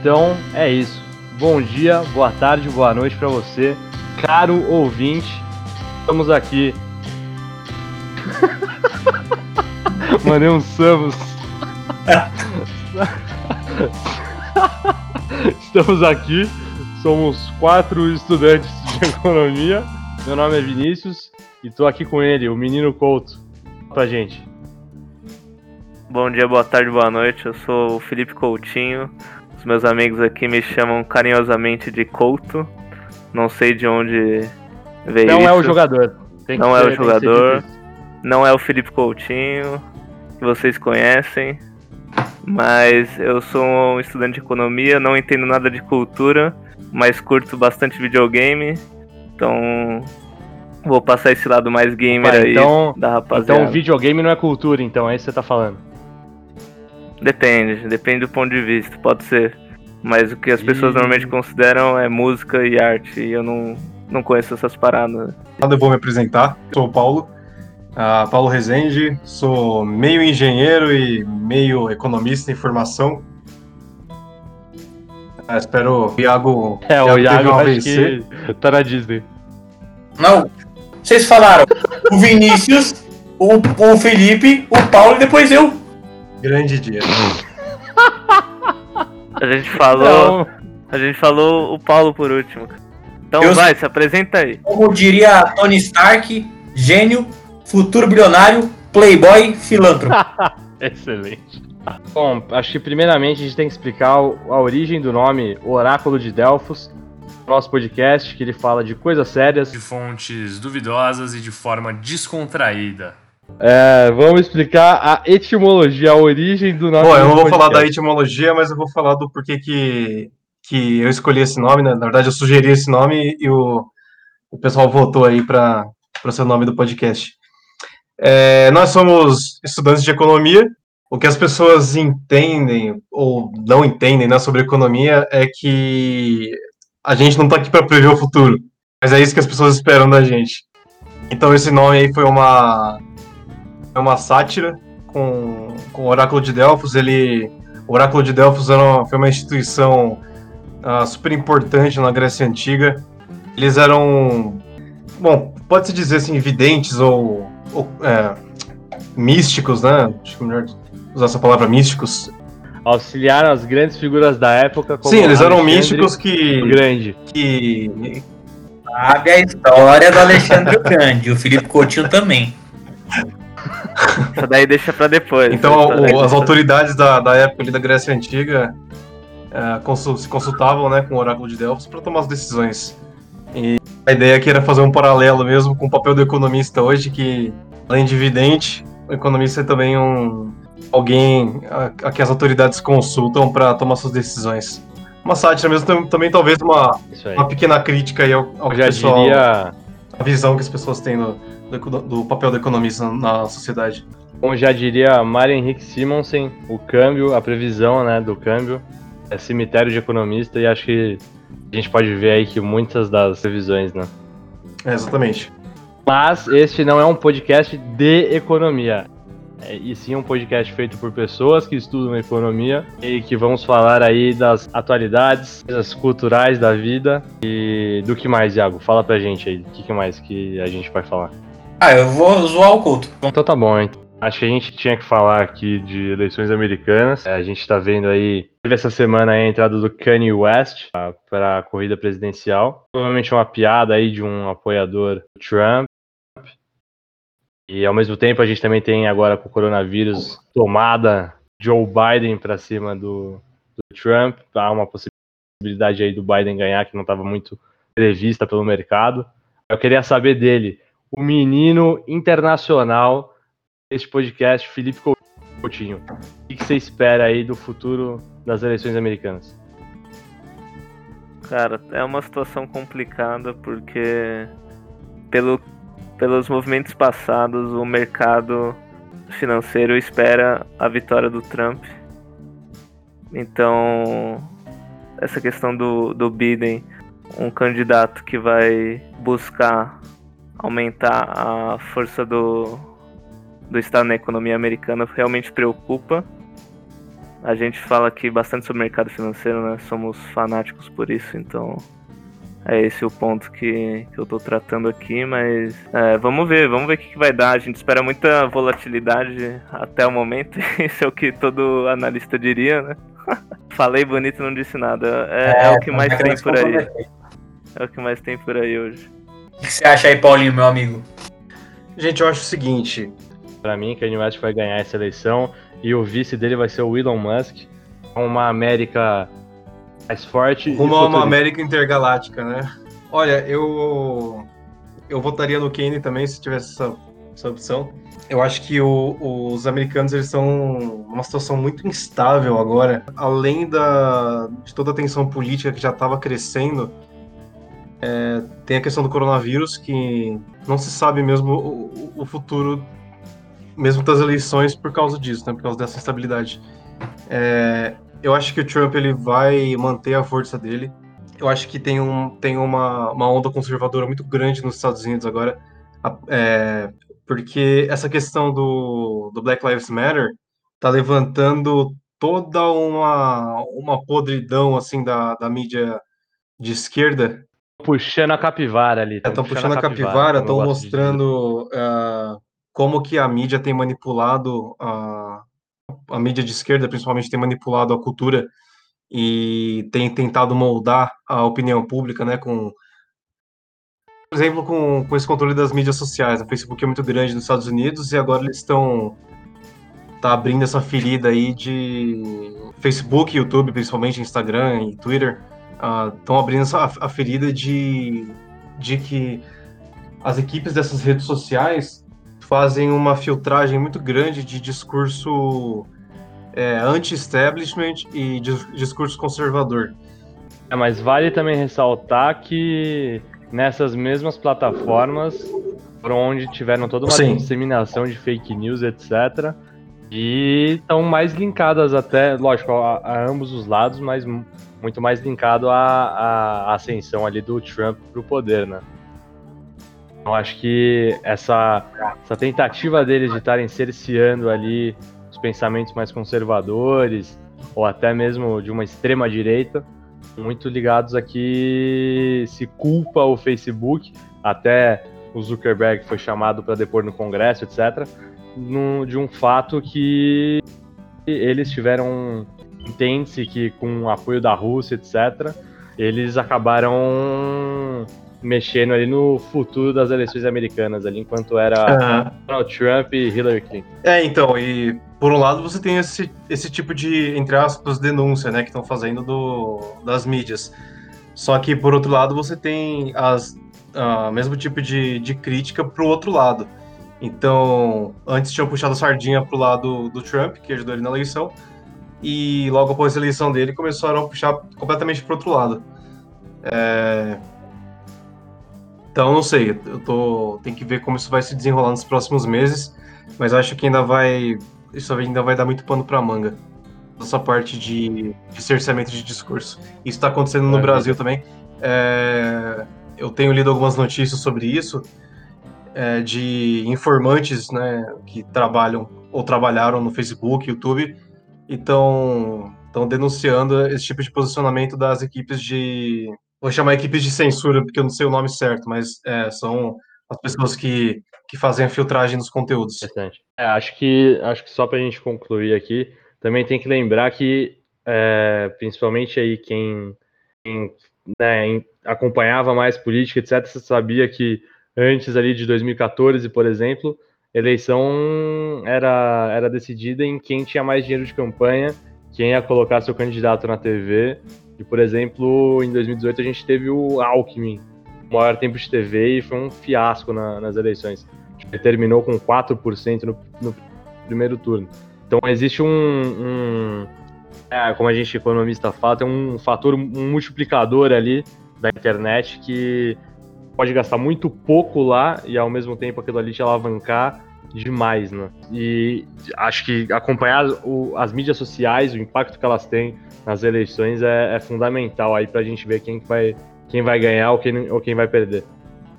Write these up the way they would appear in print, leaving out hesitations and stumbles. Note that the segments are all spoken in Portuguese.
Então é isso. Bom dia, boa tarde, boa noite para você, caro ouvinte. Estamos aqui. Mandei um Samus. Estamos aqui, somos 4 estudantes de economia. Meu nome é Vinícius e tô aqui com ele, o menino Couto, pra gente. Bom dia, boa tarde, boa noite, eu sou o Felipe Coutinho. Os meus amigos aqui me chamam carinhosamente de Couto. Não sei de onde veio isso. Não é o jogador. Não é o jogador, não é o Felipe Coutinho, que vocês conhecem. Mas eu sou um estudante de economia, não entendo nada de cultura, mas curto bastante videogame. Então vou passar esse lado mais gamer então, aí da rapaziada. Então videogame não é cultura, então, é isso que você tá falando? Depende do ponto de vista, pode ser. Mas o que as pessoas normalmente consideram é música e arte, e eu não conheço essas paradas. Eu vou me apresentar, sou o Paulo Rezende, sou meio engenheiro e meio economista em formação. Espero o Iago... o Iago acho que tá na Disney. Não, vocês falaram o Vinícius, o Felipe, o Paulo e depois eu. Grande dia. A gente falou o Paulo por último. Então eu, vai, se apresenta aí. Como diria Tony Stark, gênio, futuro bilionário, playboy, filantropo. Excelente. Bom, acho que primeiramente a gente tem que explicar a origem do nome Oráculo de Delfos, nosso podcast, que ele fala de coisas sérias, de fontes duvidosas e de forma descontraída. Vamos explicar a etimologia, a origem do nome. Bom, eu não vou falar da etimologia, mas eu vou falar do porquê que eu escolhi esse nome, né? Na verdade eu sugeri esse nome e o pessoal votou aí para ser o nome do podcast. Nós somos estudantes de economia. O que as pessoas entendem ou não entendem, né, sobre economia é que a gente não está aqui para prever o futuro, mas é isso que as pessoas esperam da gente. Então esse nome aí foi uma sátira com o Oráculo de Delfos. O Oráculo de Delfos foi uma instituição super importante na Grécia Antiga. Eles eram, bom, pode-se dizer assim, videntes ou místicos, né? Acho que é melhor usar essa palavra, místicos. Auxiliaram as grandes figuras da época. Como sim, eles eram místicos que... Sabe a história do Alexandre o Grande, o Filipe Coutinho também. Isso daí deixa pra depois. Então as autoridades da época ali da Grécia Antiga se consultavam, né, com o Oráculo de Delfos para tomar as decisões. E a ideia aqui era fazer um paralelo mesmo com o papel do economista hoje, que além de vidente, o economista é também alguém a que as autoridades consultam para tomar suas decisões. Uma sátira mesmo, também talvez uma pequena crítica aí ao pessoal, diria... a visão que as pessoas têm do papel do economista na sociedade. Como já diria Mário Henrique Simonsen, o câmbio, a previsão, né, do câmbio é cemitério de economista, e acho que a gente pode ver aí que muitas das previsões, né? Exatamente. Mas este não é um podcast de economia, e sim um podcast feito por pessoas que estudam economia e que vamos falar aí das atualidades, das culturais da vida e do que mais, Iago? Fala pra gente aí, o que mais que a gente vai falar? Eu vou zoar o culto. Então tá bom, hein? Acho que a gente tinha que falar aqui de eleições americanas. A gente tá vendo aí, teve essa semana aí a entrada do Kanye West para a corrida presidencial. Provavelmente uma piada aí de um apoiador do Trump. E ao mesmo tempo a gente também tem agora com o coronavírus tomada Joe Biden para cima do Trump. Há uma possibilidade aí do Biden ganhar que não estava muito prevista pelo mercado. Eu queria saber dele, o menino internacional deste podcast, Felipe Coutinho. O que você espera aí do futuro das eleições americanas? Cara, é uma situação complicada porque pelos movimentos passados, o mercado financeiro espera a vitória do Trump. Então, essa questão do Biden, um candidato que vai buscar aumentar a força do Estado na economia americana, realmente preocupa. A gente fala aqui bastante sobre mercado financeiro, né? Somos fanáticos por isso, então é esse o ponto que eu tô tratando aqui, mas vamos ver o que vai dar. A gente espera muita volatilidade até o momento, isso é o que todo analista diria, né? Falei bonito, não disse nada. É o que mais tem por aí. É o que mais tem por aí hoje. O que você acha aí, Paulinho, meu amigo? Gente, eu acho o seguinte. Pra mim, Kanye West vai ganhar essa eleição e o vice dele vai ser o Elon Musk. Uma América mais forte. Uma América intergaláctica, né? Olha, eu votaria no Kanye também se tivesse essa opção. Eu acho que os americanos, eles estão numa situação muito instável agora. Além de toda a tensão política que já estava crescendo, tem a questão do coronavírus, que não se sabe mesmo o futuro mesmo das eleições por causa disso, né? Por causa dessa instabilidade. Eu acho que o Trump, ele vai manter a força dele. Eu acho que tem uma onda conservadora muito grande nos Estados Unidos agora, porque essa questão do Black Lives Matter tá levantando toda uma podridão assim da mídia de esquerda. Puxando a capivara ali. Estão puxando a capivara, estão mostrando como que a mídia tem manipulado, a mídia de esquerda principalmente tem manipulado a cultura e tem tentado moldar a opinião pública, né, por exemplo, com esse controle das mídias sociais. O Facebook é muito grande nos Estados Unidos e agora eles tá abrindo essa ferida aí de Facebook, YouTube, principalmente Instagram e Twitter. Estão abrindo a ferida de que as equipes dessas redes sociais fazem uma filtragem muito grande de discurso anti-establishment e discurso conservador. Mas vale também ressaltar que nessas mesmas plataformas, por onde tiveram toda uma disseminação de fake news, etc., e estão mais linkadas até, lógico, a ambos os lados, mas muito mais linkado à ascensão ali do Trump pro poder, né? Então acho que essa tentativa deles de estarem cerceando ali os pensamentos mais conservadores, ou até mesmo de uma extrema direita, muito ligados a que se culpa o Facebook, até o Zuckerberg foi chamado para depor no Congresso, etc., de um fato que eles tiveram, entende-se que com o apoio da Rússia, etc., eles acabaram mexendo ali no futuro das eleições americanas, ali enquanto era Donald Trump e Hillary Clinton. Então, e por um lado você tem esse tipo de, entre aspas, denúncia, né, que estão fazendo das mídias. Só que, por outro lado, você tem o mesmo tipo de crítica pro outro lado. Então, antes tinham puxado a sardinha pro lado do Trump, que ajudou ele na eleição, e logo após a eleição dele começaram a puxar completamente pro outro lado. Então, não sei, tem que ver como isso vai se desenrolar nos próximos meses, mas acho que isso ainda vai dar muito pano pra manga, essa parte de cerceamento de discurso. Isso tá acontecendo no Brasil também. Eu tenho lido algumas notícias sobre isso, de informantes, né, que trabalham ou trabalharam no Facebook, YouTube, e estão denunciando esse tipo de posicionamento das equipes de... Vou chamar equipes de censura, porque eu não sei o nome certo, mas são as pessoas que fazem a filtragem dos conteúdos. Acho que só para a gente concluir aqui, também tem que lembrar que, principalmente aí quem né, acompanhava mais política, etc., você sabia que antes ali de 2014, por exemplo, eleição era decidida em quem tinha mais dinheiro de campanha, quem ia colocar seu candidato na TV. E, por exemplo, em 2018 a gente teve o Alckmin, o maior tempo de TV, e foi um fiasco nas eleições. Ele terminou com 4% no primeiro turno. Então existe como a gente economista fala, tem um fator, um multiplicador ali da internet que pode gastar muito pouco lá e, ao mesmo tempo, aquilo ali te alavancar demais, né? E acho que acompanhar as mídias sociais, o impacto que elas têm nas eleições é fundamental aí pra gente ver quem vai ganhar ou quem vai perder.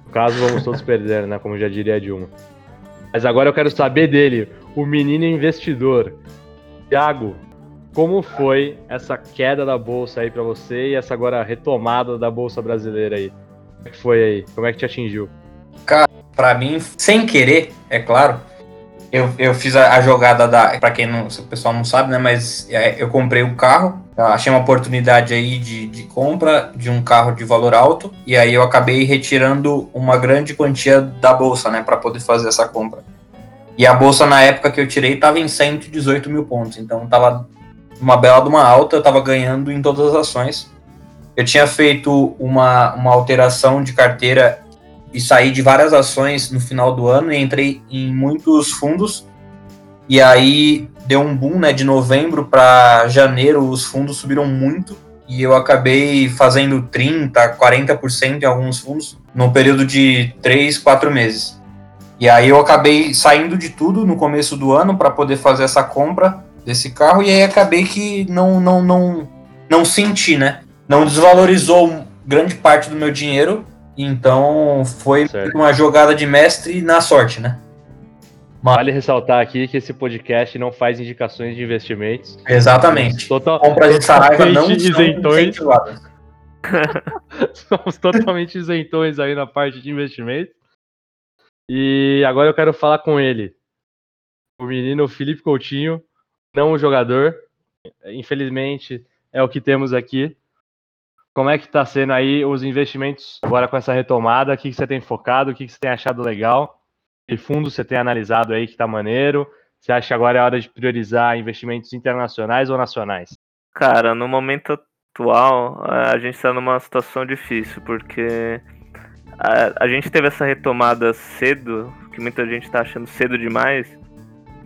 No caso, vamos todos perder, né? Como já diria a Dilma. Mas agora eu quero saber dele, o menino investidor. Thiago, como foi essa queda da bolsa aí pra você e essa agora retomada da bolsa brasileira aí? Como é que foi aí? Como é que te atingiu? Cara, pra mim, sem querer, é claro, eu fiz a jogada da... Pra quem não, se o pessoal não sabe, né, mas eu comprei um carro, achei uma oportunidade aí de compra de um carro de valor alto, e aí eu acabei retirando uma grande quantia da bolsa, né, pra poder fazer essa compra. E a bolsa, na época que eu tirei, estava em 118 mil pontos. Então, estava uma bela de uma alta, eu estava ganhando em todas as ações. Eu tinha feito uma alteração de carteira e saí de várias ações no final do ano e entrei em muitos fundos. E aí, deu um boom, né? De novembro para janeiro, os fundos subiram muito. E eu acabei fazendo 30%, 40% em alguns fundos, num período de 3, 4 meses. E aí eu acabei saindo de tudo no começo do ano para poder fazer essa compra desse carro, e aí acabei que não senti, né? Não desvalorizou grande parte do meu dinheiro, então foi uma jogada de mestre na sorte, né? Vale ressaltar aqui que esse podcast não faz indicações de investimentos. Exatamente. Compras de Saraiva não isentões. Somos totalmente isentões aí na parte de investimento. E agora eu quero falar com ele, o menino Felipe Coutinho, não o jogador, infelizmente é o que temos aqui. Como é que tá sendo aí os investimentos agora com essa retomada? O que você tem focado, o que você tem achado legal? Que fundo você tem analisado aí que tá maneiro? Você acha que agora é hora de priorizar investimentos internacionais ou nacionais? Cara, no momento atual a gente tá numa situação difícil, porque... A gente teve essa retomada cedo, que muita gente está achando cedo demais,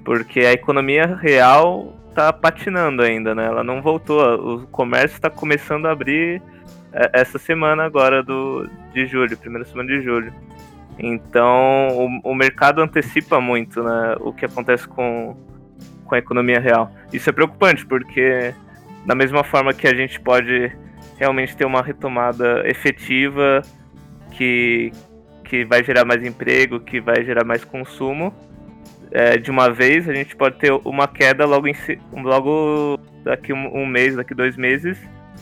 porque a economia real está patinando ainda, né? Ela não voltou, o comércio está começando a abrir essa semana agora de julho, primeira semana de julho. Então, o mercado antecipa muito, né, o que acontece com a economia real. Isso é preocupante, porque da mesma forma que a gente pode realmente ter uma retomada efetiva, que vai gerar mais emprego, que vai gerar mais consumo, de uma vez, a gente pode ter uma queda logo daqui um mês, daqui 2 meses,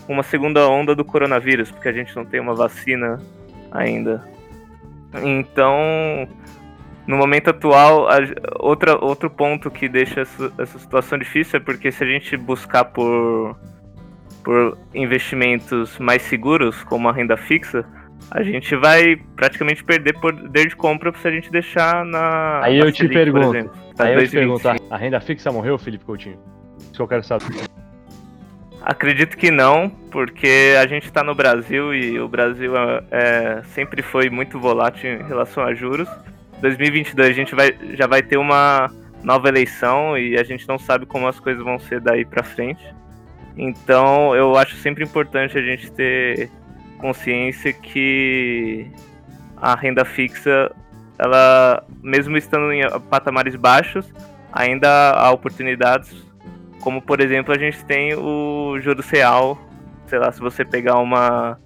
uma segunda onda do coronavírus, porque a gente não tem uma vacina ainda. Então, no momento atual, outro ponto que deixa essa situação difícil é porque se a gente buscar por investimentos mais seguros, como a renda fixa, a gente vai praticamente perder poder de compra se a gente deixar na... Aí eu te pergunto, a renda fixa morreu, Felipe Coutinho? Isso que eu quero saber. Acredito que não, porque a gente está no Brasil e o Brasil sempre foi muito volátil em relação a juros. Em 2022 a gente já vai ter uma nova eleição e a gente não sabe como as coisas vão ser daí para frente. Então eu acho sempre importante a gente ter... consciência que a renda fixa, ela, mesmo estando em patamares baixos, ainda há oportunidades, como por exemplo a gente tem o juros real, sei lá, se você pegar uma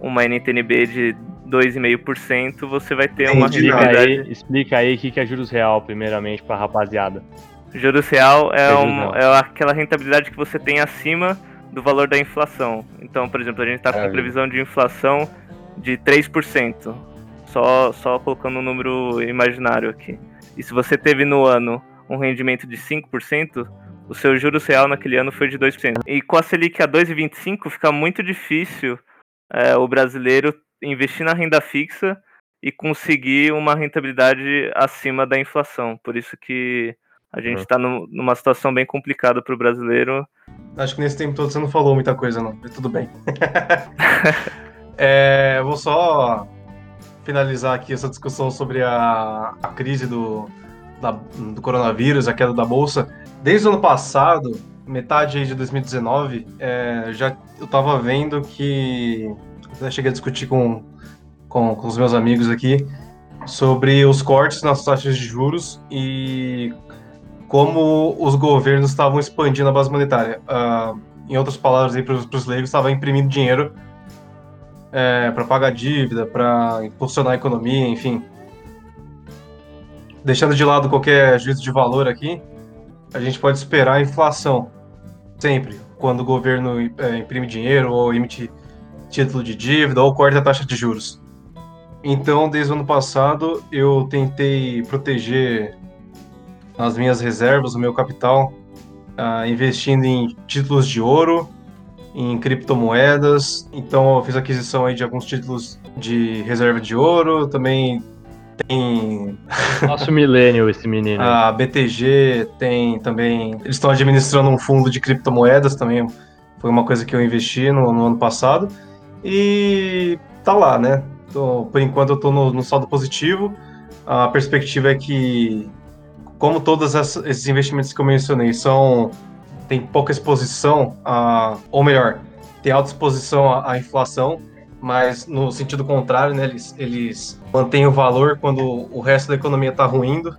NTNB de 2,5%, você vai ter uma rentabilidade. Explica aí o que é juros real, primeiramente, para a rapaziada. Juros real é aquela rentabilidade que você tem acima do valor da inflação. Então, por exemplo, a gente está com previsão de inflação de 3%, só colocando um número imaginário aqui. E se você teve no ano um rendimento de 5%, o seu juros real naquele ano foi de 2%. E com a Selic a 2,25% fica muito difícil o brasileiro investir na renda fixa e conseguir uma rentabilidade acima da inflação. Por isso que a gente está numa situação bem complicada para o brasileiro. Acho que nesse tempo todo você não falou muita coisa, não. Tudo bem. Eu vou só finalizar aqui essa discussão sobre a crise do coronavírus, a queda da Bolsa. Desde o ano passado, metade aí de 2019, eu estava vendo que... Até cheguei a discutir com os meus amigos aqui sobre os cortes nas taxas de juros e... como os governos estavam expandindo a base monetária. Em outras palavras, para os leigos, estava imprimindo dinheiro para pagar dívida, para impulsionar a economia, enfim. Deixando de lado qualquer juízo de valor aqui, a gente pode esperar a inflação. sempre. Quando o governo imprime dinheiro ou emite título de dívida ou corta a taxa de juros. Então, desde o ano passado, eu tentei proteger as minhas reservas, o meu capital, investindo em títulos de ouro, em criptomoedas. Então, eu fiz aquisição aí de alguns títulos de reserva de ouro, também tem... Nosso milênio esse menino. A BTG tem também... Eles estão administrando um fundo de criptomoedas também. Foi uma coisa que eu investi no ano passado. E tá lá, né? Então, por enquanto eu tô no saldo positivo. A perspectiva é que, como todos esses investimentos que eu mencionei tem pouca exposição a... Ou melhor, tem alta exposição à inflação, mas no sentido contrário, né, eles mantêm o valor quando o resto da economia está ruindo.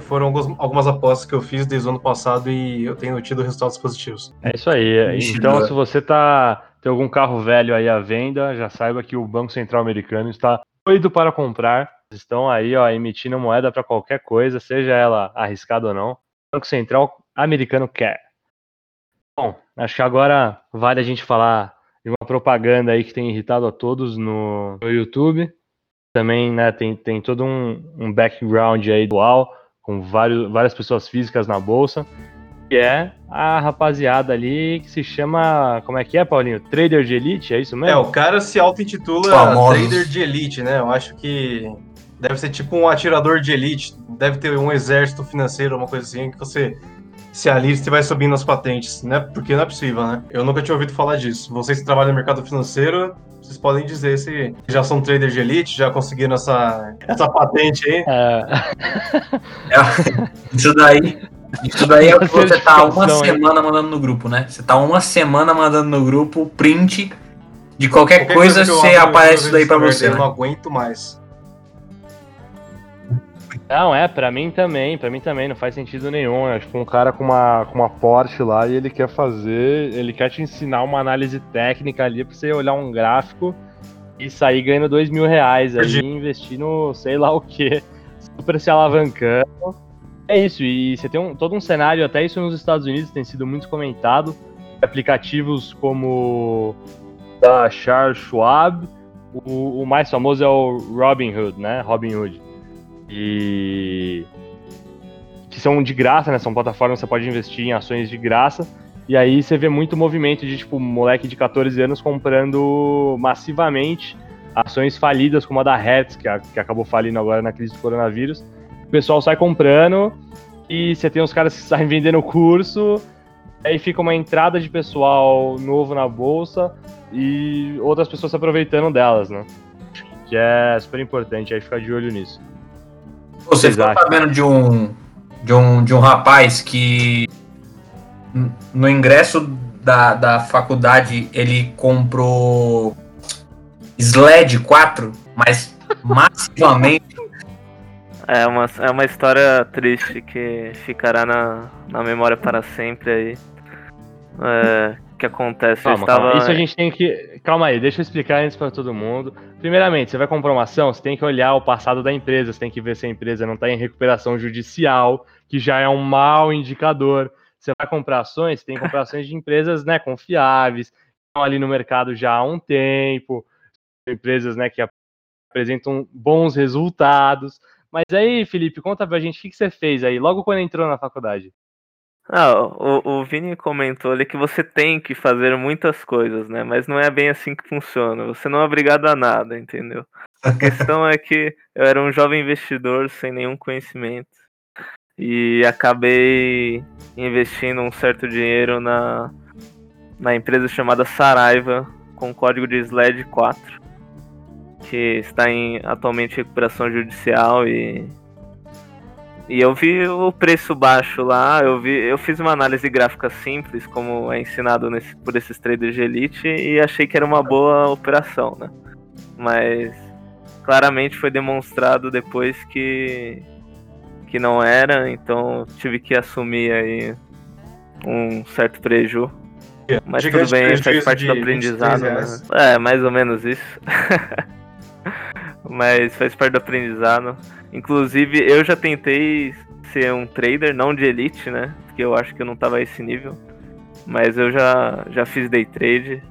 Foram algumas apostas que eu fiz desde o ano passado e eu tenho tido resultados positivos. É isso aí. Então, se você tem algum carro velho aí à venda, já saiba que o Banco Central Americano está doido para comprar. Estão aí emitindo moeda para qualquer coisa, seja ela arriscada ou não. O Banco Central Americano quer. Bom, acho que agora vale a gente falar... de uma propaganda aí que tem irritado a todos no YouTube. Também, né, tem todo um background aí dual, com várias pessoas físicas na bolsa. Que é a rapaziada ali que se chama... Como é que é, Paulinho? Trader de Elite? É isso mesmo? É, o cara se auto-intitula Trader de Elite, né? Eu acho que deve ser tipo um atirador de elite. Deve ter um exército financeiro, uma coisa assim, que você... se alista e vai subindo as patentes, né? Porque não é possível, né? Eu nunca tinha ouvido falar disso. Vocês que trabalham no mercado financeiro, vocês podem dizer se já são traders de elite, já conseguiram essa patente aí. Isso daí é o que você tá uma semana mandando no grupo, né? Você tá uma semana mandando no grupo o print de qualquer coisa, você aparece isso daí pra você. Eu não aguento mais. Não, pra mim também, não faz sentido nenhum. É tipo um cara com uma Porsche lá e ele quer te ensinar uma análise técnica ali pra você olhar um gráfico e sair ganhando R$2.000 aí, investir no sei lá o que, super se alavancando. É isso, e você tem todo um cenário, até isso nos Estados Unidos tem sido muito comentado, aplicativos como da Charles Schwab, o mais famoso é o Robinhood, né, e que são de graça, né? São plataformas que você pode investir em ações de graça. E aí você vê muito movimento de, tipo, moleque de 14 anos comprando massivamente ações falidas, como a da Hertz, que acabou falindo agora na crise do coronavírus. O pessoal sai comprando e você tem os caras que saem vendendo o curso. Aí fica uma entrada de pessoal novo na bolsa e outras pessoas se aproveitando delas, né? Que é super importante, aí ficar de olho nisso. Você ficou sabendo de um rapaz que no ingresso da faculdade ele comprou SLED4, mas massivamente. É uma história triste que ficará na memória para sempre aí. Que acontece. Calma. Isso a gente tem que... Calma aí, deixa eu explicar antes para todo mundo. Primeiramente, você vai comprar uma ação, você tem que olhar o passado da empresa, você tem que ver se a empresa não está em recuperação judicial, que já é um mau indicador. Você vai comprar ações, você tem que comprar ações de empresas, né, confiáveis, que estão ali no mercado já há um tempo, empresas, né, que apresentam bons resultados. Mas aí, Felipe, conta pra gente o que você fez aí, logo quando entrou na faculdade. O Vini comentou ali que você tem que fazer muitas coisas, né? Mas não é bem assim que funciona. Você não é obrigado a nada, entendeu? A questão é que eu era um jovem investidor sem nenhum conhecimento e acabei investindo um certo dinheiro na empresa chamada Saraiva, com código de SLED4, que está atualmente em recuperação judicial. E eu vi o preço baixo lá, eu fiz uma análise gráfica simples, como é ensinado por esses traders de elite, e achei que era uma boa operação, né? Mas claramente foi demonstrado depois que não era, então tive que assumir aí um certo prejuízo. Mas tudo bem, faz parte do aprendizado, né? É, mais ou menos isso. Mas faz parte do aprendizado. Inclusive, eu já tentei ser um trader, não de elite, né? que eu acho que eu não tava a esse nível. Mas eu já fiz day trade,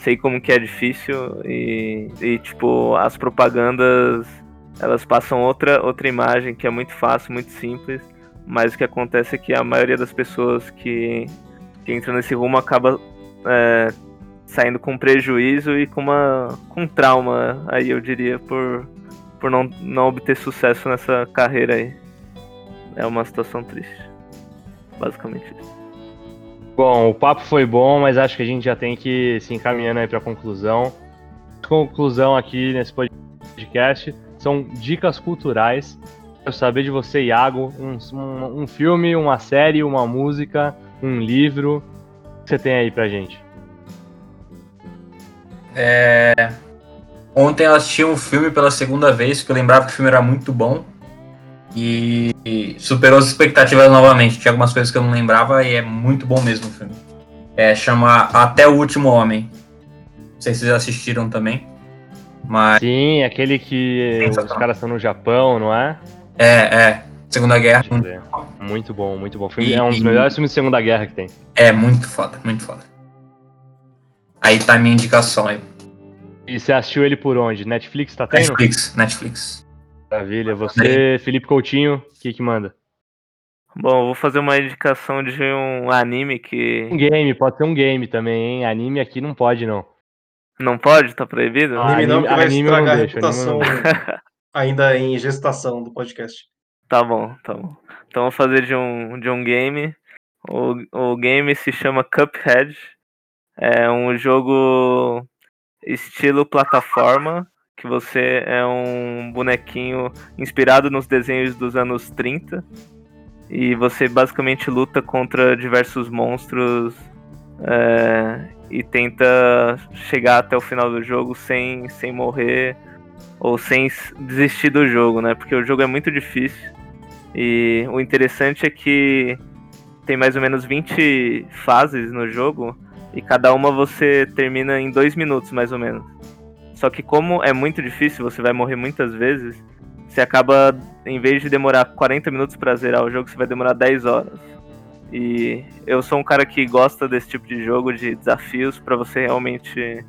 sei como que é difícil e tipo, as propagandas, elas passam outra imagem que é muito fácil, muito simples, mas o que acontece é que a maioria das pessoas que entram nesse rumo acaba saindo com prejuízo e com trauma, aí eu diria, por não obter sucesso nessa carreira aí. É uma situação triste, basicamente isso. Bom, o papo foi bom, mas acho que a gente já tem que se encaminhando aí para a conclusão. Conclusão aqui nesse podcast são dicas culturais. Quero saber de você, Iago, um filme, uma série, uma música, um livro. O que você tem aí pra gente? Ontem eu assisti um filme pela segunda vez, porque eu lembrava que o filme era muito bom. E superou as expectativas novamente. Tinha algumas coisas que eu não lembrava e é muito bom mesmo o filme. Chama Até o Último Homem. Não sei se vocês assistiram também. Mas... Sim, aquele que os caras estão no Japão, não é? É. Segunda Guerra. Muito bom, muito bom. É um dos melhores filmes de Segunda Guerra que tem. É, muito foda, muito foda. Aí tá a minha indicação aí. E você assistiu ele por onde? Netflix tá tendo? Netflix. Maravilha. Você, Felipe Coutinho, o que manda? Bom, eu vou fazer uma indicação de um anime que... Um game, pode ser um game também, hein? Anime aqui não pode, não. Não pode? Tá proibido? Anime não, porque vai estragar a reputação ainda em gestação do podcast. Tá bom. Então eu vou fazer de um game. O game se chama Cuphead. É um jogo estilo plataforma, que você é um bonequinho inspirado nos desenhos dos anos 30 e você basicamente luta contra diversos monstros e tenta chegar até o final do jogo sem morrer ou sem desistir do jogo, né? Porque o jogo é muito difícil e o interessante é que tem mais ou menos 20 fases no jogo e cada uma você termina em 2 minutos mais ou menos. Só que como é muito difícil, você vai morrer muitas vezes, você acaba, em vez de demorar 40 minutos pra zerar o jogo, você vai demorar 10 horas. E eu sou um cara que gosta desse tipo de jogo, de desafios, pra você realmente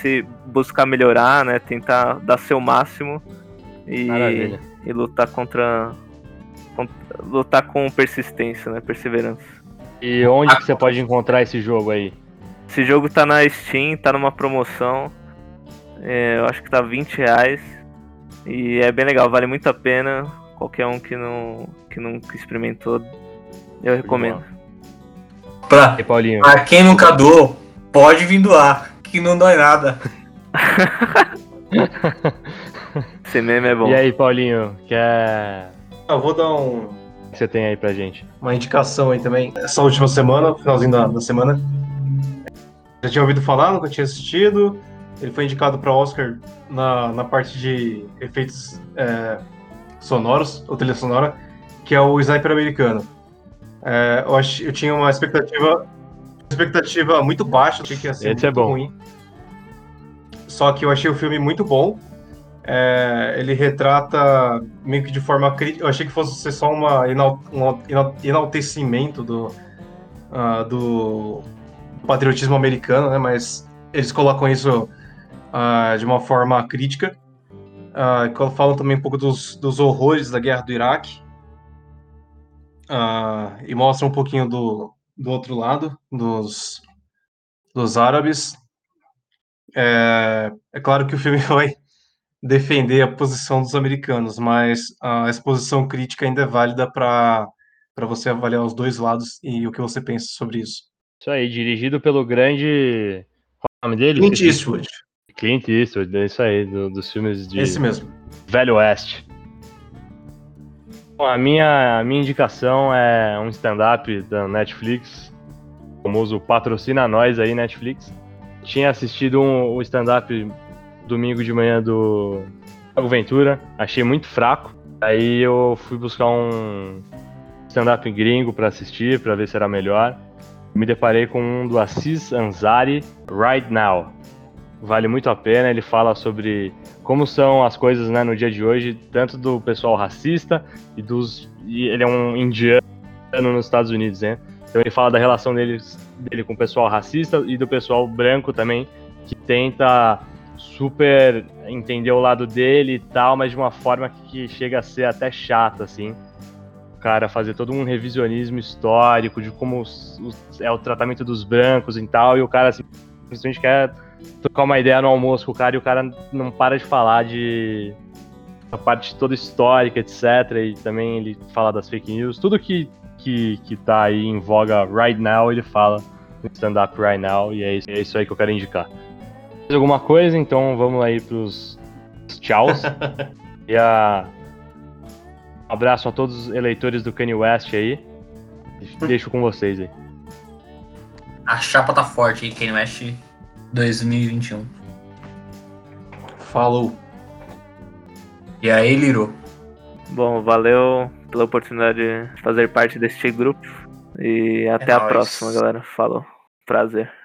se buscar melhorar, né? Tentar dar seu máximo e lutar lutar com persistência, né? Perseverança. E onde que você pode encontrar esse jogo aí? Esse jogo tá na Steam, tá numa promoção, eu acho que tá R$20, e é bem legal, vale muito a pena, qualquer um que nunca experimentou, eu recomendo. E Paulinho? Pra quem nunca doou, pode vir doar, que não dói nada. Esse meme é bom. E aí, Paulinho, eu vou dar o que você tem aí pra gente? Uma indicação aí também, essa última semana, finalzinho da semana. Já tinha ouvido falar, nunca tinha assistido. Ele foi indicado para Oscar na parte de efeitos sonoros, ou trilha sonora, que é o Sniper Americano. Eu tinha uma expectativa muito baixa, achei que ia ser ruim. Só que eu achei o filme muito bom. Ele retrata meio que de forma crítica. Eu achei que fosse ser só um enaltecimento do patriotismo americano, né? Mas eles colocam isso de uma forma crítica. Falam também um pouco dos horrores da guerra do Iraque e mostram um pouquinho do outro lado, dos árabes. É claro que o filme vai defender a posição dos americanos, mas a exposição crítica ainda é válida para você avaliar os dois lados e o que você pensa sobre isso. Isso aí, dirigido pelo grande... Qual é o nome dele? Clint Eastwood. Clint Eastwood, é isso aí, dos filmes de... Esse mesmo. Velho Oeste. Bom, a minha indicação é um stand-up da Netflix, o famoso Patrocina Nós aí, Netflix. Tinha assistido o stand-up domingo de manhã do Fábio Ventura, achei muito fraco. Aí eu fui buscar um stand-up gringo pra assistir, pra ver se era melhor. Me deparei com um do Assis Ansari, Right Now. Vale muito a pena, ele fala sobre como são as coisas, né, no dia de hoje, tanto do pessoal racista e ele é um indiano nos Estados Unidos, né? Então ele fala da relação dele com o pessoal racista e do pessoal branco também, que tenta super entender o lado dele e tal, mas de uma forma que chega a ser até chata, assim. Cara, fazer todo um revisionismo histórico de como é o tratamento dos brancos e tal, e o cara assim, simplesmente quer trocar uma ideia no almoço com o cara e o cara não para de falar de a parte toda histórica, etc. E também ele fala das fake news, tudo que tá aí em voga right now, ele fala no stand-up right now, e é isso aí que eu quero indicar. Mais alguma coisa? Então vamos aí pros tchauz. E um abraço a todos os eleitores do Kanye West aí. Deixo com vocês aí. A chapa tá forte aí, Kanye West 2021. Falou. E aí, Liro? Bom, valeu pela oportunidade de fazer parte deste grupo. E até a próxima, galera. Falou. Prazer.